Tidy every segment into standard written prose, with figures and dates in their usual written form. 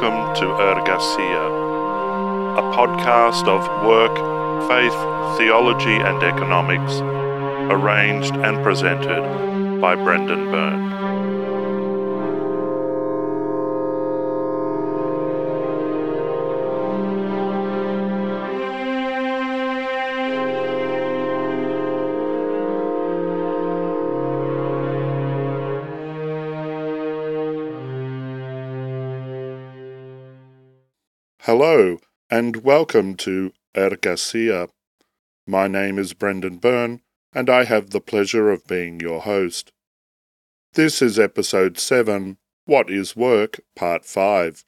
Welcome to Ergasia, a podcast of work, faith, theology and economics, arranged and presented by Brendan Byrne. Hello, and welcome to Ergasia. My name is Brendan Byrne, and I have the pleasure of being your host. This is Episode 7, What is Work, Part 5.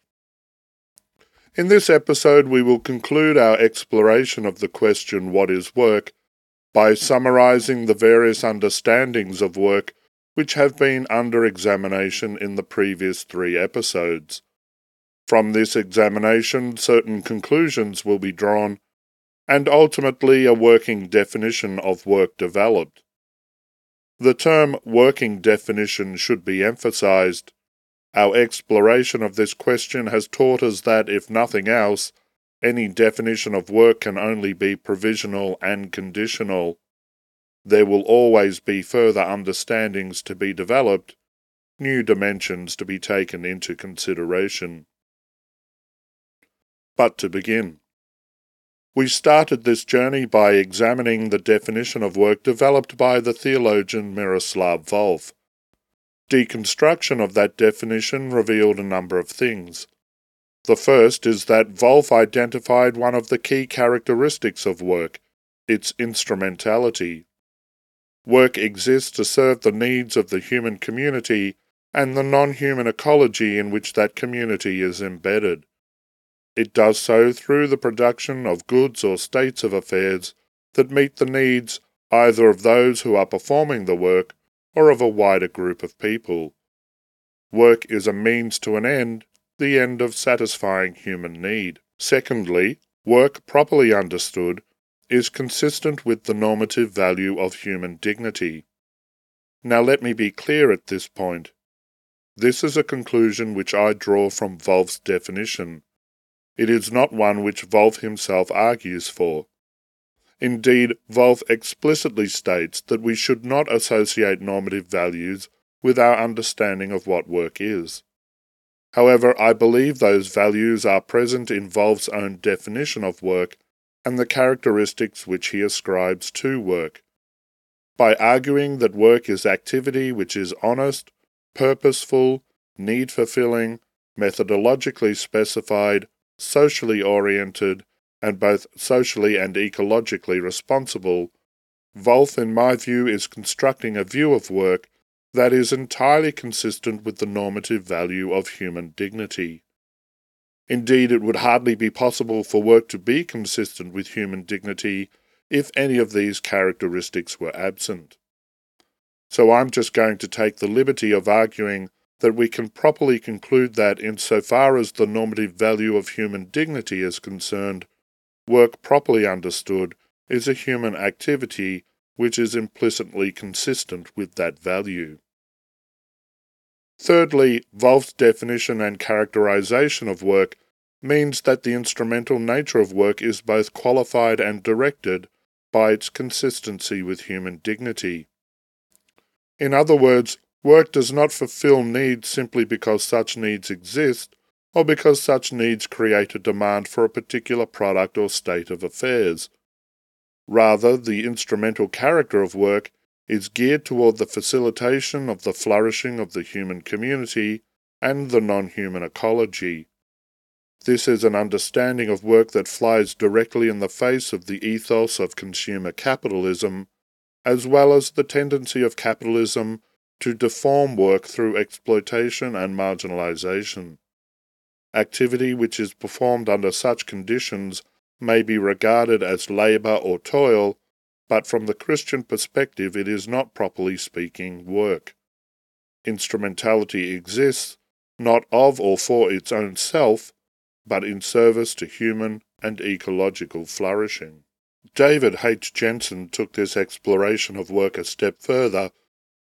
In this episode, we will conclude our exploration of the question, what is work, by summarising the various understandings of work which have been under examination in the previous three episodes. From this examination, certain conclusions will be drawn, and ultimately a working definition of work developed. The term working definition should be emphasized. Our exploration of this question has taught us that, if nothing else, any definition of work can only be provisional and conditional. There will always be further understandings to be developed, new dimensions to be taken into consideration. But to begin, we started this journey by examining the definition of work developed by the theologian Miroslav Volf. Deconstruction of that definition revealed a number of things. The first is that Volf identified one of the key characteristics of work, its instrumentality. Work exists to serve the needs of the human community and the non-human ecology in which that community is embedded. It does so through the production of goods or states of affairs that meet the needs either of those who are performing the work or of a wider group of people. Work is a means to an end, the end of satisfying human need. Secondly, work properly understood is consistent with the normative value of human dignity. Now let me be clear at this point. This is a conclusion which I draw from Volf's definition. It is not one which Volf himself argues for. Indeed, Volf explicitly states that we should not associate normative values with our understanding of what work is. However, I believe those values are present in Volf's own definition of work and the characteristics which he ascribes to work. By arguing that work is activity which is honest, purposeful, need-fulfilling, methodologically specified, socially oriented, and both socially and ecologically responsible, Volf, in my view, is constructing a view of work that is entirely consistent with the normative value of human dignity. Indeed, it would hardly be possible for work to be consistent with human dignity if any of these characteristics were absent. So I'm just going to take the liberty of arguing that we can properly conclude that, insofar as the normative value of human dignity is concerned, work properly understood is a human activity which is implicitly consistent with that value. Thirdly, Volf's definition and characterization of work means that the instrumental nature of work is both qualified and directed by its consistency with human dignity. In other words, work does not fulfill needs simply because such needs exist or because such needs create a demand for a particular product or state of affairs. Rather, the instrumental character of work is geared toward the facilitation of the flourishing of the human community and the non-human ecology. This is an understanding of work that flies directly in the face of the ethos of consumer capitalism, as well as the tendency of capitalism to deform work through exploitation and marginalization. Activity which is performed under such conditions may be regarded as labor or toil, but from the Christian perspective it is not, properly speaking, work. Instrumentality exists not of or for its own self, but in service to human and ecological flourishing. David H. Jensen took this exploration of work a step further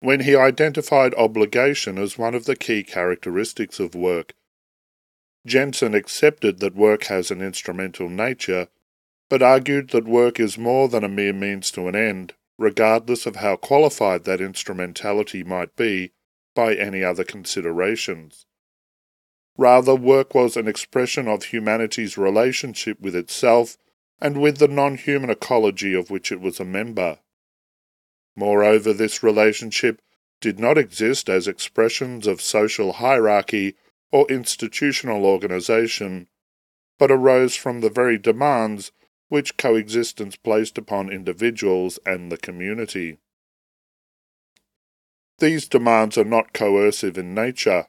when he identified obligation as one of the key characteristics of work. Jensen accepted that work has an instrumental nature, but argued that work is more than a mere means to an end, regardless of how qualified that instrumentality might be by any other considerations. Rather, work was an expression of humanity's relationship with itself and with the non-human ecology of which it was a member. Moreover, this relationship did not exist as expressions of social hierarchy or institutional organization, but arose from the very demands which coexistence placed upon individuals and the community. These demands are not coercive in nature.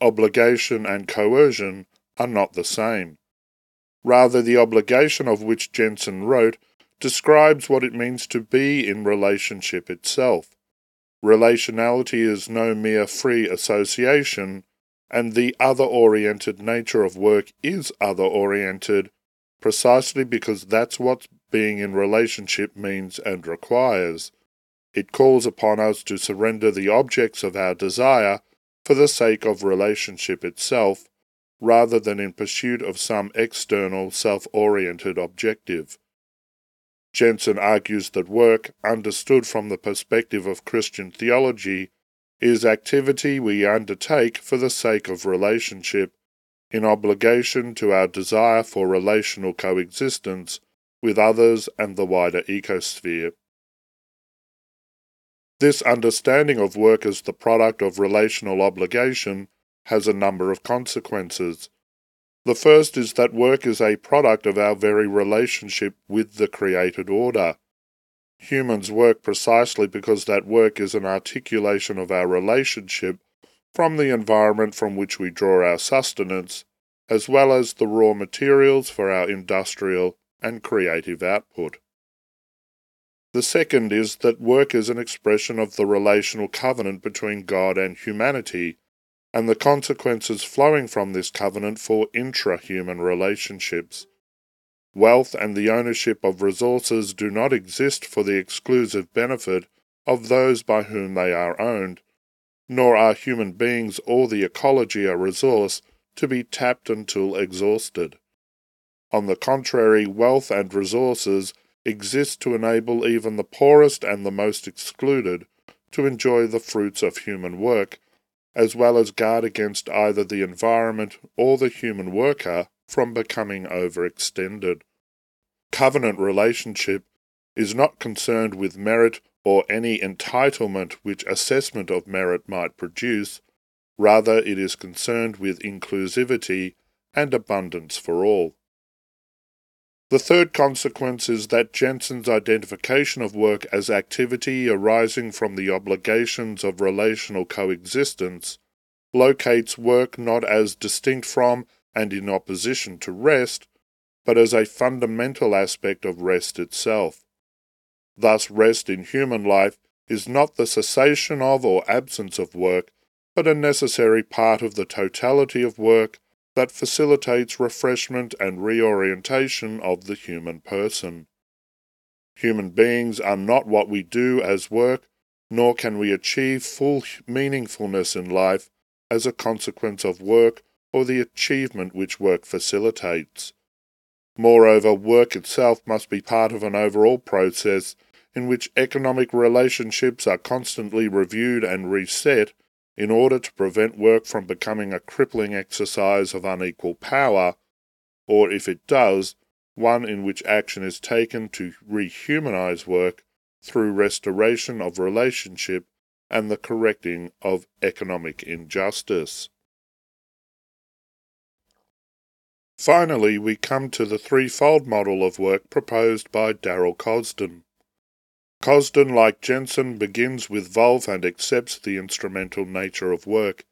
Obligation and coercion are not the same. Rather, the obligation of which Jensen wrote describes what it means to be in relationship itself. Relationality is no mere free association, and the other-oriented nature of work is other-oriented, precisely because that's what being in relationship means and requires. It calls upon us to surrender the objects of our desire for the sake of relationship itself, rather than in pursuit of some external, self-oriented objective. Jensen argues that work, understood from the perspective of Christian theology, is activity we undertake for the sake of relationship, in obligation to our desire for relational coexistence with others and the wider ecosphere. This understanding of work as the product of relational obligation has a number of consequences. The first is that work is a product of our very relationship with the created order. Humans work precisely because that work is an articulation of our relationship from the environment from which we draw our sustenance, as well as the raw materials for our industrial and creative output. The second is that work is an expression of the relational covenant between God and humanity, and the consequences flowing from this covenant for intra-human relationships. Wealth and the ownership of resources do not exist for the exclusive benefit of those by whom they are owned, nor are human beings or the ecology a resource to be tapped until exhausted. On the contrary, wealth and resources exist to enable even the poorest and the most excluded to enjoy the fruits of human work, as well as guard against either the environment or the human worker from becoming overextended. Covenant relationship is not concerned with merit or any entitlement which assessment of merit might produce, rather it is concerned with inclusivity and abundance for all. The third consequence is that Jensen's identification of work as activity arising from the obligations of relational coexistence locates work not as distinct from and in opposition to rest, but as a fundamental aspect of rest itself. Thus, rest in human life is not the cessation of or absence of work, but a necessary part of the totality of work that facilitates refreshment and reorientation of the human person. Human beings are not what we do as work, nor can we achieve full meaningfulness in life as a consequence of work or the achievement which work facilitates. Moreover, work itself must be part of an overall process in which economic relationships are constantly reviewed and reset in order to prevent work from becoming a crippling exercise of unequal power, or if it does, one in which action is taken to rehumanize work through restoration of relationship and the correcting of economic injustice. Finally, we come to the threefold model of work proposed by Darrell Cosden. Cosden, like Jensen, begins with Volf and accepts the instrumental nature of work.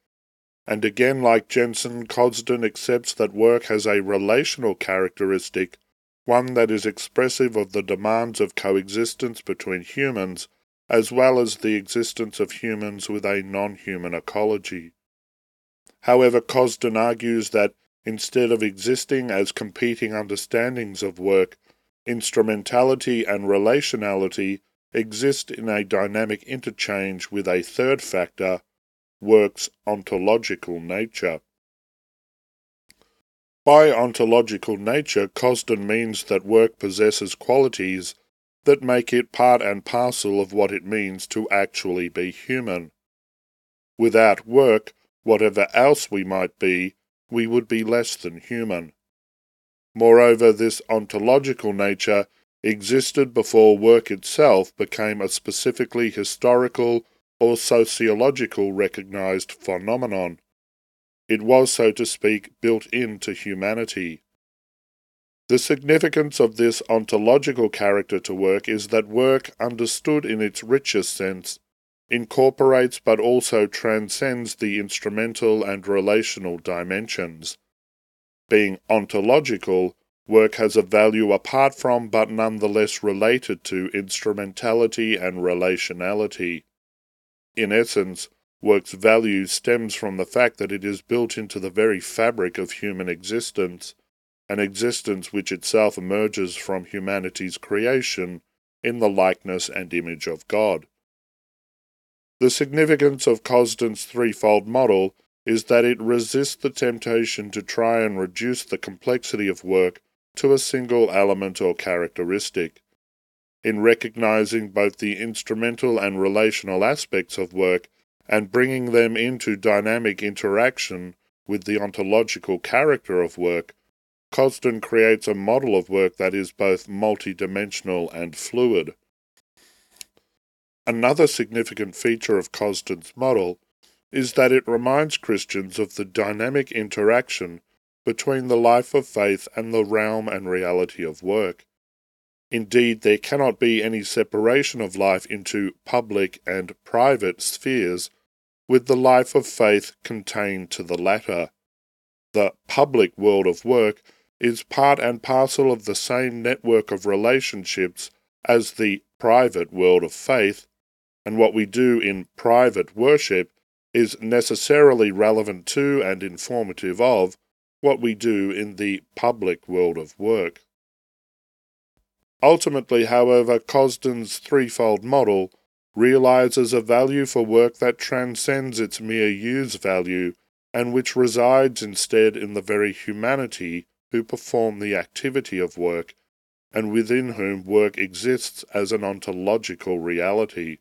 And again, like Jensen, Cosden accepts that work has a relational characteristic, one that is expressive of the demands of coexistence between humans, as well as the existence of humans with a non-human ecology. However, Cosden argues that, instead of existing as competing understandings of work, instrumentality and relationality exist in a dynamic interchange with a third factor, work's ontological nature. By ontological nature, Cosden means that work possesses qualities that make it part and parcel of what it means to actually be human. Without work, whatever else we might be, we would be less than human. Moreover, this ontological nature existed before work itself became a specifically historical or sociological recognized phenomenon. It was, so to speak, built into humanity. The significance of this ontological character to work is that work, understood in its richest sense, incorporates but also transcends the instrumental and relational dimensions. Being ontological, work has a value apart from but nonetheless related to instrumentality and relationality. In essence, work's value stems from the fact that it is built into the very fabric of human existence, an existence which itself emerges from humanity's creation in the likeness and image of God. The significance of Cosden's threefold model is that it resists the temptation to try and reduce the complexity of work to a single element or characteristic. In recognizing both the instrumental and relational aspects of work and bringing them into dynamic interaction with the ontological character of work, Cosden creates a model of work that is both multidimensional and fluid. Another significant feature of Cosden's model is that it reminds Christians of the dynamic interaction between the life of faith and the realm and reality of work. Indeed, there cannot be any separation of life into public and private spheres, with the life of faith contained to the latter. The public world of work is part and parcel of the same network of relationships as the private world of faith, and what we do in private worship is necessarily relevant to and informative of what we do in the public world of work. Ultimately, however, Cosden's threefold model realizes a value for work that transcends its mere use value and which resides instead in the very humanity who perform the activity of work and within whom work exists as an ontological reality.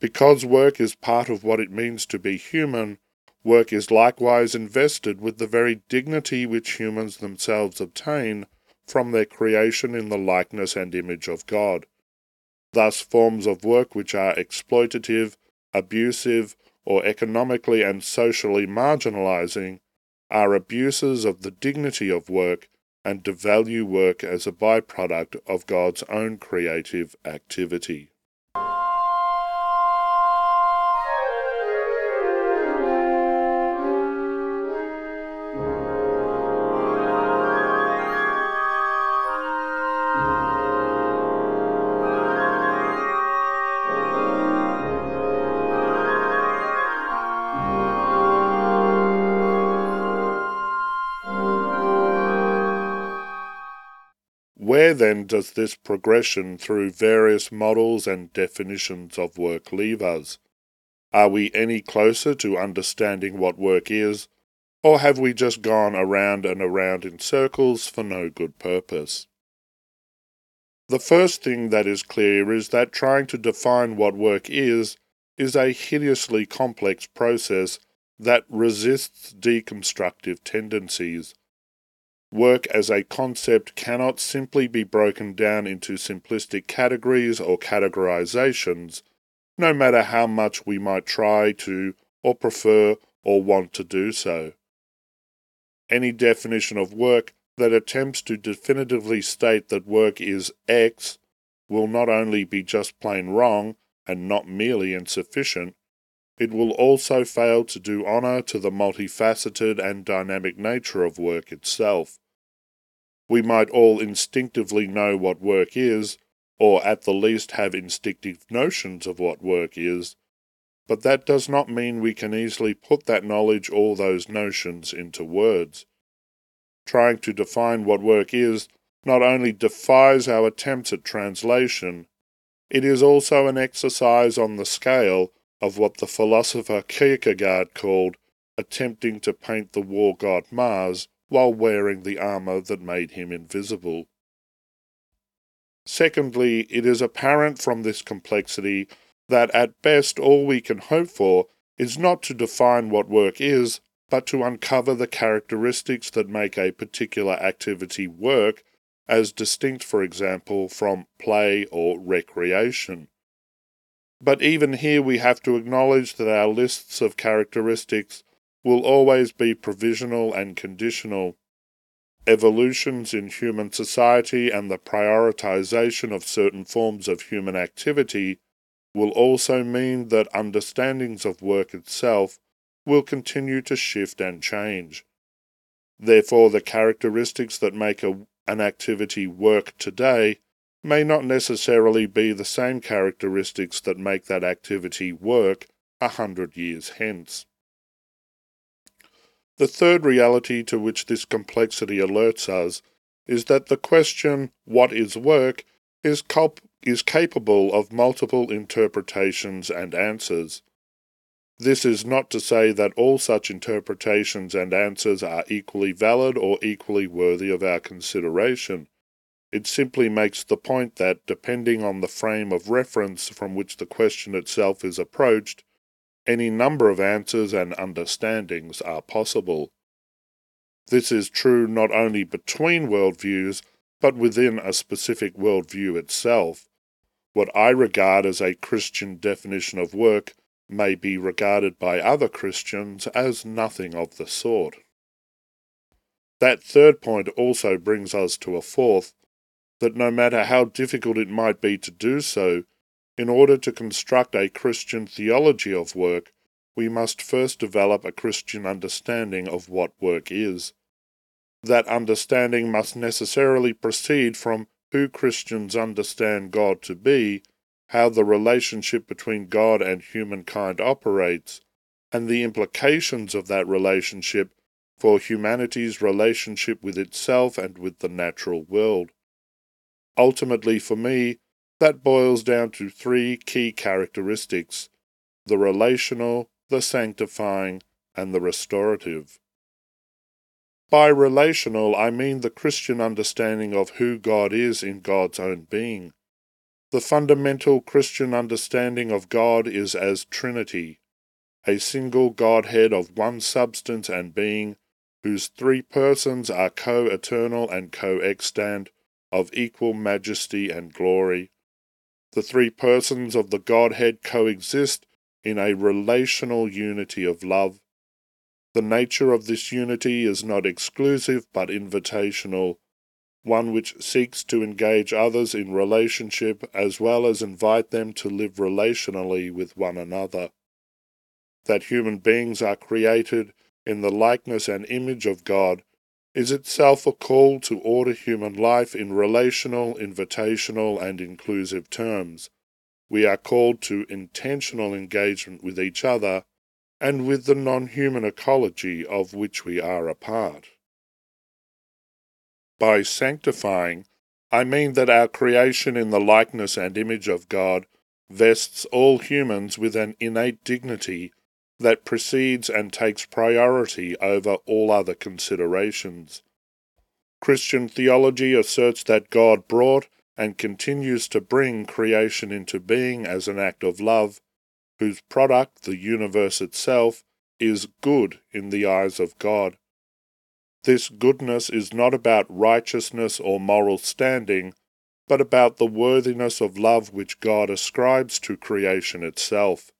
Because work is part of what it means to be human, work is likewise invested with the very dignity which humans themselves obtain from their creation in the likeness and image of God. Thus, forms of work which are exploitative, abusive, or economically and socially marginalizing are abuses of the dignity of work and devalue work as a byproduct of God's own creative activity. Where then does this progression through various models and definitions of work leave us? Are we any closer to understanding what work is, or have we just gone around and around in circles for no good purpose? The first thing that is clear is that trying to define what work is a hideously complex process that resists deconstructive tendencies. Work as a concept cannot simply be broken down into simplistic categories or categorizations, no matter how much we might try to, or prefer, or want to do so. Any definition of work that attempts to definitively state that work is X will not only be just plain wrong and not merely insufficient, it will also fail to do honor to the multifaceted and dynamic nature of work itself. We might all instinctively know what work is, or at the least have instinctive notions of what work is, but that does not mean we can easily put that knowledge or those notions into words. Trying to define what work is not only defies our attempts at translation, it is also an exercise on the scale of what the philosopher Kierkegaard called attempting to paint the war god Mars while wearing the armour that made him invisible. Secondly, it is apparent from this complexity that at best all we can hope for is not to define what work is, but to uncover the characteristics that make a particular activity work, as distinct, for example, from play or recreation. But even here we have to acknowledge that our lists of characteristics will always be provisional and conditional. Evolutions in human society and the prioritization of certain forms of human activity will also mean that understandings of work itself will continue to shift and change. Therefore, the characteristics that make an activity work today may not necessarily be the same characteristics that make that activity work 100 years hence. The third reality to which this complexity alerts us is that the question, what is work, is capable of multiple interpretations and answers. This is not to say that all such interpretations and answers are equally valid or equally worthy of our consideration. It simply makes the point that, depending on the frame of reference from which the question itself is approached, any number of answers and understandings are possible. This is true not only between worldviews, but within a specific worldview itself. What I regard as a Christian definition of work may be regarded by other Christians as nothing of the sort. That third point also brings us to a fourth, that no matter how difficult it might be to do so, in order to construct a Christian theology of work, we must first develop a Christian understanding of what work is. That understanding must necessarily proceed from who Christians understand God to be, how the relationship between God and humankind operates, and the implications of that relationship for humanity's relationship with itself and with the natural world. Ultimately, for me, that boils down to three key characteristics: the relational, the sanctifying, and the restorative. By relational, I mean the Christian understanding of who God is in God's own being. The fundamental Christian understanding of God is as Trinity, a single Godhead of one substance and being, whose three persons are co-eternal and co-extant, of equal majesty and glory. The three persons of the Godhead coexist in a relational unity of love. The nature of this unity is not exclusive but invitational, one which seeks to engage others in relationship as well as invite them to live relationally with one another. That human beings are created in the likeness and image of God is itself a call to order human life in relational, invitational, and inclusive terms. We are called to intentional engagement with each other and with the non-human ecology of which we are a part. By sanctifying, I mean that our creation in the likeness and image of God vests all humans with an innate dignity that precedes and takes priority over all other considerations. Christian theology asserts that God brought and continues to bring creation into being as an act of love, whose product, the universe itself, is good in the eyes of God. This goodness is not about righteousness or moral standing, but about the worthiness of love which God ascribes to creation itself.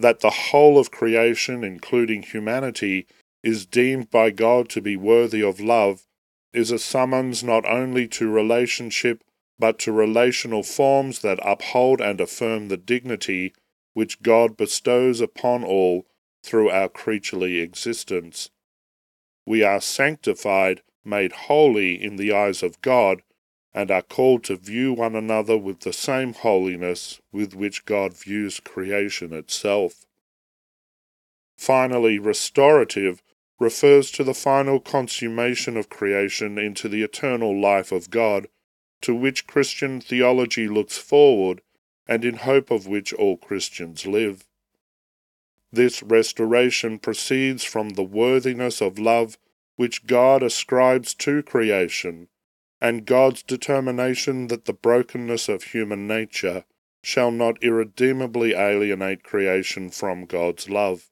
That the whole of creation, including humanity, is deemed by God to be worthy of love is a summons not only to relationship but to relational forms that uphold and affirm the dignity which God bestows upon all through our creaturely existence. We are sanctified, made holy in the eyes of God, and are called to view one another with the same holiness with which God views creation itself. Finally, restorative refers to the final consummation of creation into the eternal life of God, to which Christian theology looks forward and in hope of which all Christians live. This restoration proceeds from the worthiness of love which God ascribes to creation, and God's determination that the brokenness of human nature shall not irredeemably alienate creation from God's love.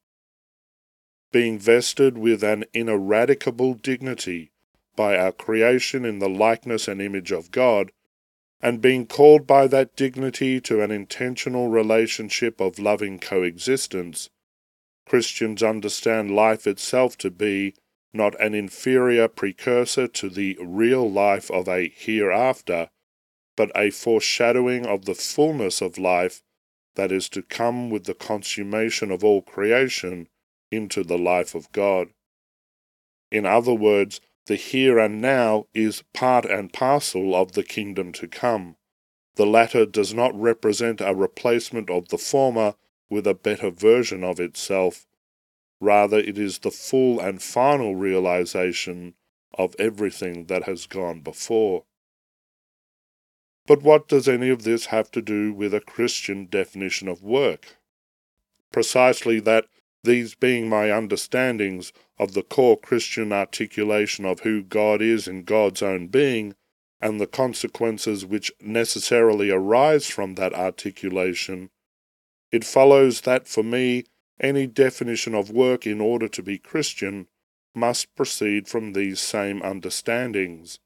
Being vested with an ineradicable dignity by our creation in the likeness and image of God, and being called by that dignity to an intentional relationship of loving coexistence, Christians understand life itself to be not an inferior precursor to the real life of a hereafter, but a foreshadowing of the fullness of life that is to come with the consummation of all creation into the life of God. In other words, the here and now is part and parcel of the kingdom to come. The latter does not represent a replacement of the former with a better version of itself. Rather, it is the full and final realization of everything that has gone before. But what does any of this have to do with a Christian definition of work? Precisely that, these being my understandings of the core Christian articulation of who God is in God's own being, and the consequences which necessarily arise from that articulation, it follows that for me any definition of work in order to be Christian must proceed from these same understandings.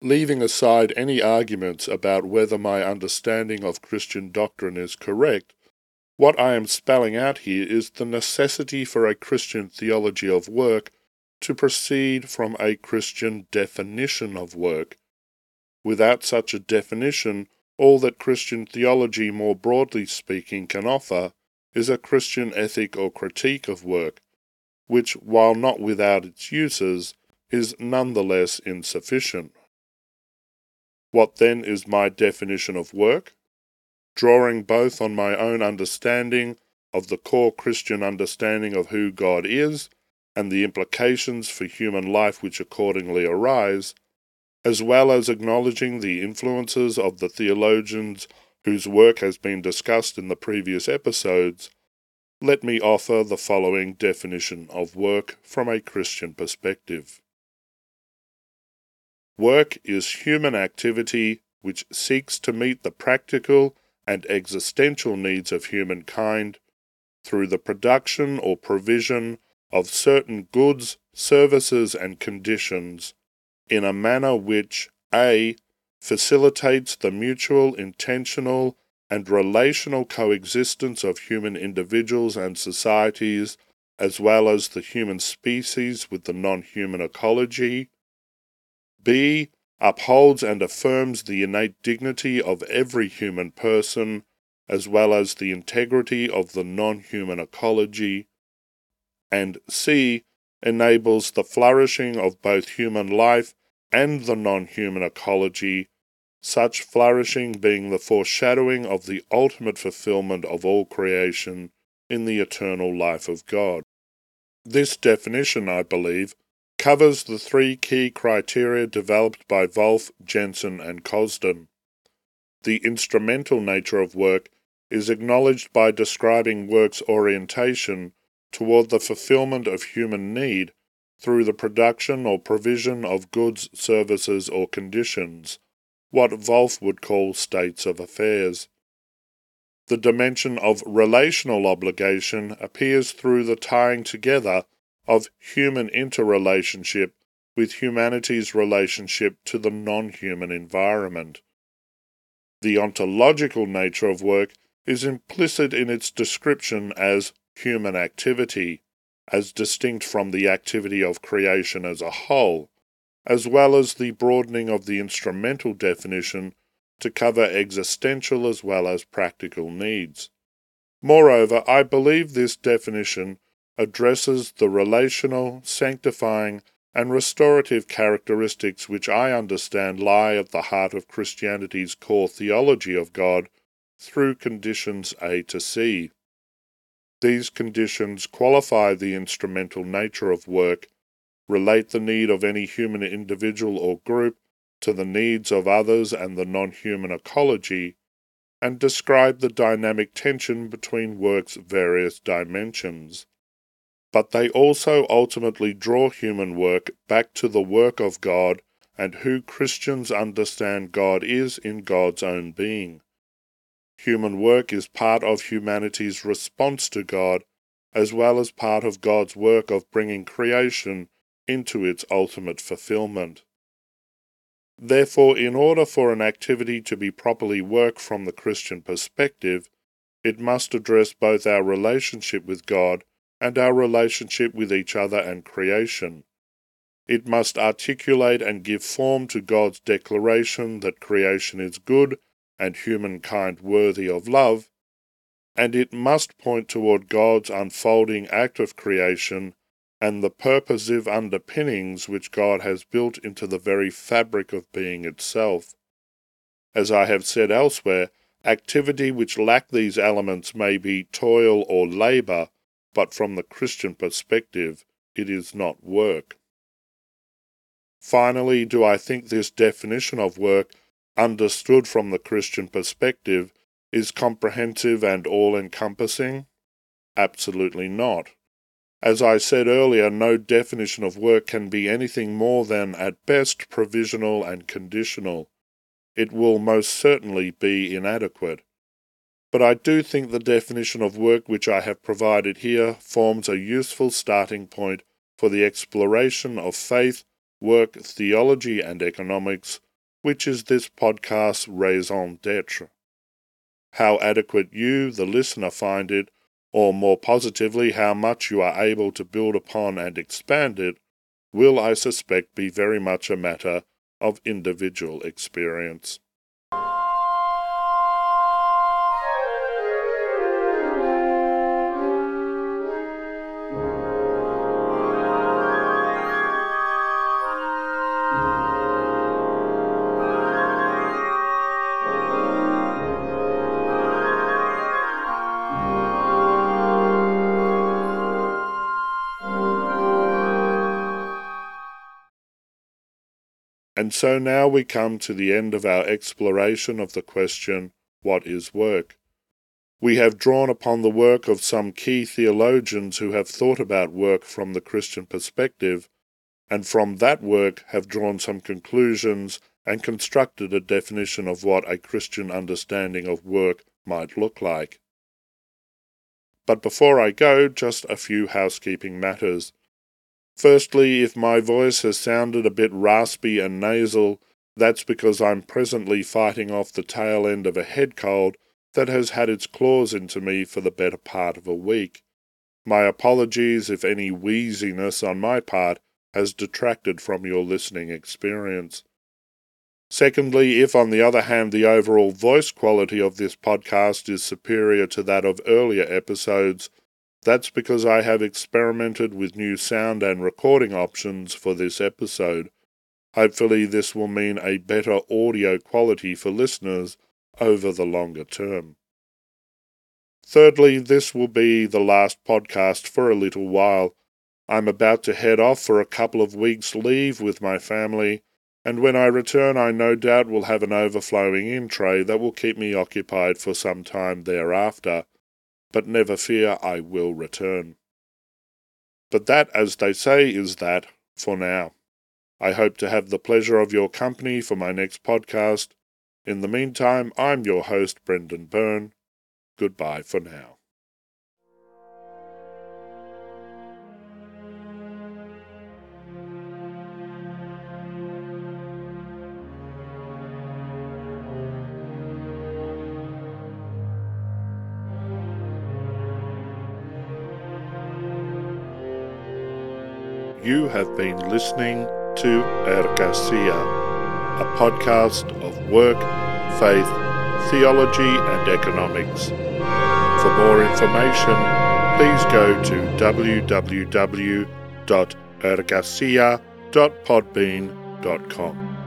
Leaving aside any arguments about whether my understanding of Christian doctrine is correct, what I am spelling out here is the necessity for a Christian theology of work to proceed from a Christian definition of work. Without such a definition, all that Christian theology, more broadly speaking, can offer is a Christian ethic or critique of work, which, while not without its uses, is nonetheless insufficient. What then is my definition of work? Drawing both on my own understanding of the core Christian understanding of who God is and the implications for human life which accordingly arise, as well as acknowledging the influences of the theologians whose work has been discussed in the previous episodes, let me offer the following definition of work from a Christian perspective. Work is human activity which seeks to meet the practical and existential needs of humankind through the production or provision of certain goods, services, and conditions in a manner which a. facilitates the mutual, intentional, and relational coexistence of human individuals and societies, as well as the human species with the non-human ecology, b. upholds and affirms the innate dignity of every human person, as well as the integrity of the non-human ecology, and c. enables the flourishing of both human life and the non-human ecology, such flourishing being the foreshadowing of the ultimate fulfillment of all creation in the eternal life of God. This definition, I believe, covers the three key criteria developed by Volf, Jensen, and Cosden. The instrumental nature of work is acknowledged by describing work's orientation toward the fulfillment of human need through the production or provision of goods, services, or conditions, what Volf would call states of affairs. The dimension of relational obligation appears through the tying together of human interrelationship with humanity's relationship to the non-human environment. The ontological nature of work is implicit in its description as human activity, as distinct from the activity of creation as a whole, as well as the broadening of the instrumental definition to cover existential as well as practical needs. Moreover, I believe this definition addresses the relational, sanctifying, and restorative characteristics which I understand lie at the heart of Christianity's core theology of God through conditions A to C. These conditions qualify the instrumental nature of work, relate the need of any human individual or group to the needs of others and the non-human ecology, and describe the dynamic tension between work's various dimensions. but they also ultimately draw human work back to the work of God and who Christians understand God is in God's own being. Human work is part of humanity's response to God, as well as part of God's work of bringing creation into its ultimate fulfillment. Therefore, in order for an activity to be properly worked from the Christian perspective, it must address both our relationship with God and our relationship with each other and creation. It must articulate and give form to God's declaration that creation is good and humankind worthy of love, and it must point toward God's unfolding act of creation and the purposive underpinnings which God has built into the very fabric of being itself. As I have said elsewhere, activity which lack these elements may be toil or labor, but from the Christian perspective, it is not work. Finally, do I think this definition of work, understood from the Christian perspective, is comprehensive and all-encompassing? Absolutely not. As I said earlier, no definition of work can be anything more than, at best, provisional and conditional. It will most certainly be inadequate. But I do think the definition of work which I have provided here forms a useful starting point for the exploration of faith, work, theology, and economics, which is this podcast's raison d'être. How adequate you, the listener, find it, or more positively, how much you are able to build upon and expand it, will, I suspect, be very much a matter of individual experience. And so now we come to the end of our exploration of the question, what is work? We have drawn upon the work of some key theologians who have thought about work from the Christian perspective, and from that work have drawn some conclusions and constructed a definition of what a Christian understanding of work might look like. But before I go, just a few housekeeping matters. Firstly, if my voice has sounded a bit raspy and nasal, that's because I'm presently fighting off the tail end of a head cold that has had its claws into me for the better part of a week. My apologies if any wheeziness on my part has detracted from your listening experience. Secondly, if on the other hand the overall voice quality of this podcast is superior to that of earlier episodes, that's because I have experimented with new sound and recording options for this episode. Hopefully this will mean a better audio quality for listeners over the longer term. Thirdly, this will be the last podcast for a little while. I'm about to head off for a couple of weeks' leave with my family, and when I return I no doubt will have an overflowing in tray that will keep me occupied for some time thereafter. But never fear, I will return. But that, as they say, is that for now. I hope to have the pleasure of your company for my next podcast. In the meantime, I'm your host, Brendan Byrne. Goodbye for now. You have been listening to Ergasia, a podcast of work, faith, theology, and economics. For more information, please go to www.ergasia.podbean.com.